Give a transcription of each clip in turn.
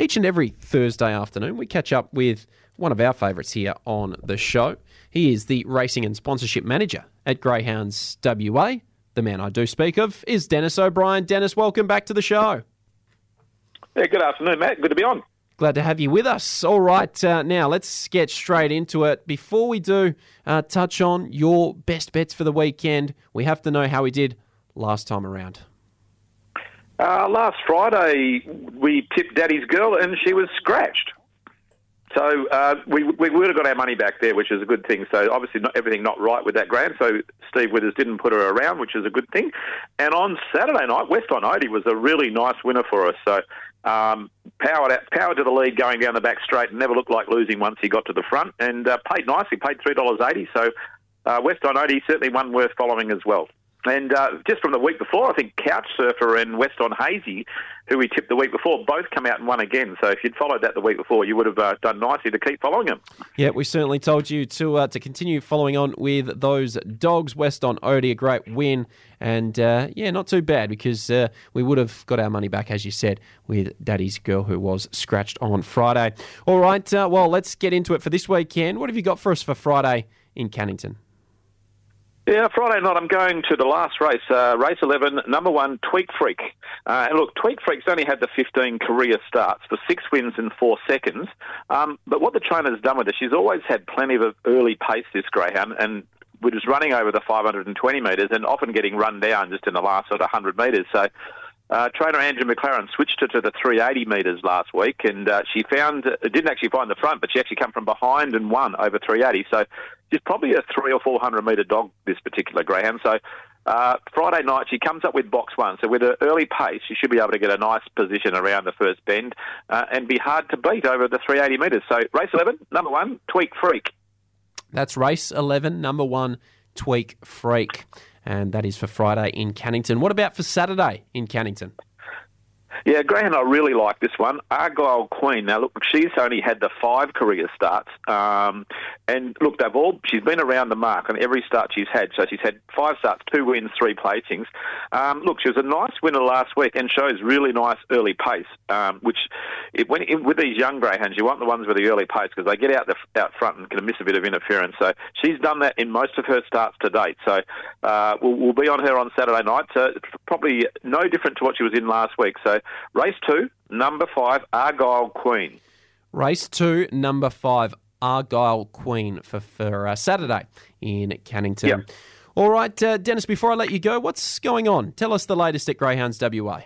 Each and every Thursday afternoon, we catch up with one of our favourites here on the show. He is the Racing and Sponsorship Manager at Greyhounds WA. The man I do speak of is Dennis O'Brien. Dennis, welcome back to the show. Yeah, good afternoon, Matt. Good to be on. Glad to have you with us. All right, now let's get straight into it. Before we do, touch on your best bets for the weekend. We have to know how we did last time around. Last Friday, we tipped Daddy's Girl and she was scratched. So we would have got our money back there, which is a good thing. So obviously everything not right with that grade. So Steve Withers didn't put her around, which is a good thing. And on Saturday night, West on Odie was a really nice winner for us. So power to the lead going down the back straight. Never looked like losing once he got to the front. And paid nicely, paid $3.80. So West on Odie certainly one worth following as well. And just from the week before, I think Couch Surfer and West on Hazy, who we tipped the week before, both come out and won again. So if you'd followed that the week before, you would have done nicely to keep following them. Yeah, we certainly told you to continue following on with those dogs. West on Odie, a great win. And, yeah, not too bad because we would have got our money back, as you said, with Daddy's Girl, who was scratched on Friday. All right, well, let's get into it for this weekend. What have you got for us for Friday in Cannington? Yeah, Friday night I'm going to the last race, race 11, number one, Tweak Freak. And look, Tweak Freak's only had the 15 career starts for 6 wins in 4 seconds. But what the trainer's done with her, she's always had plenty of early pace, this greyhound, and we're just running over the 520 metres and often getting run down just in the last sort of 100 metres. So trainer Andrew McLaren switched her to the 380 metres last week, and she didn't actually find the front, but she actually come from behind and won over 380. So she's probably a 300 or 400 metre dog, this particular greyhound. So Friday night she comes up with box one. So with her early pace, she should be able to get a nice position around the first bend and be hard to beat over the 380 metres. So race 11, number one, Tweak Freak. That's race 11, number one, Tweak Freak. And that is for Friday in Cannington. What about for Saturday in Cannington? Yeah, Greyhound, I really like this one. Argyle Queen. Now, look, she's only had the 5 career starts. And, look, she's been around the mark on every start she's had. So she's had 5 starts, 2 wins, 3 placings. Look, she was a nice winner last week and shows really nice early pace, with these young greyhounds, you want the ones with the early pace because they get out front and can miss a bit of interference. So she's done that in most of her starts to date. So we'll be on her on Saturday night. So it's probably no different to what she was in last week. So race 2, number 5, Argyle Queen. Race 2, number 5, Argyle Queen for Saturday in Cannington. Yep. All right, Dennis, before I let you go, what's going on? Tell us the latest at Greyhounds WA.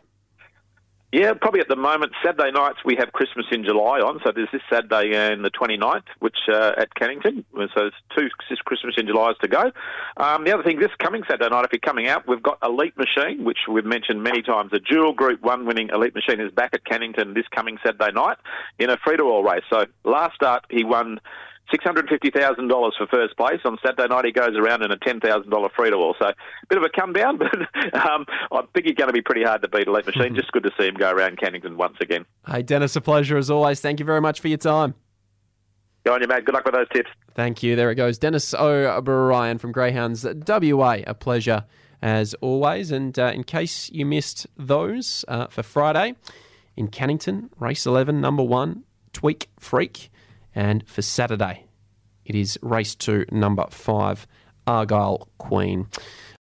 Yeah, probably at the moment, Saturday nights we have Christmas in July on, so there's this Saturday and the 29th, which at Cannington, so there's 2 Christmas in Julys to go. The other thing, this coming Saturday night, if you're coming out, we've got Elite Machine, which we've mentioned many times. The dual Group 1 winning Elite Machine is back at Cannington this coming Saturday night in a free-to-all race. So last start, he won $650,000 for first place. On Saturday night, he goes around in a $10,000 free-to-all. So a bit of a come-down, but I think he's going to be pretty hard to beat Elite Machine. Just good to see him go around Cannington once again. Hey, Dennis, a pleasure as always. Thank you very much for your time. Go on, you, Matt. Good luck with those tips. Thank you. There it goes. Dennis O'Brien from Greyhounds WA. A pleasure as always. And in case you missed those for Friday, in Cannington, race 11, number 1, Tweak Freak. And for Saturday, it is race 2, number 5, Argyle Queen.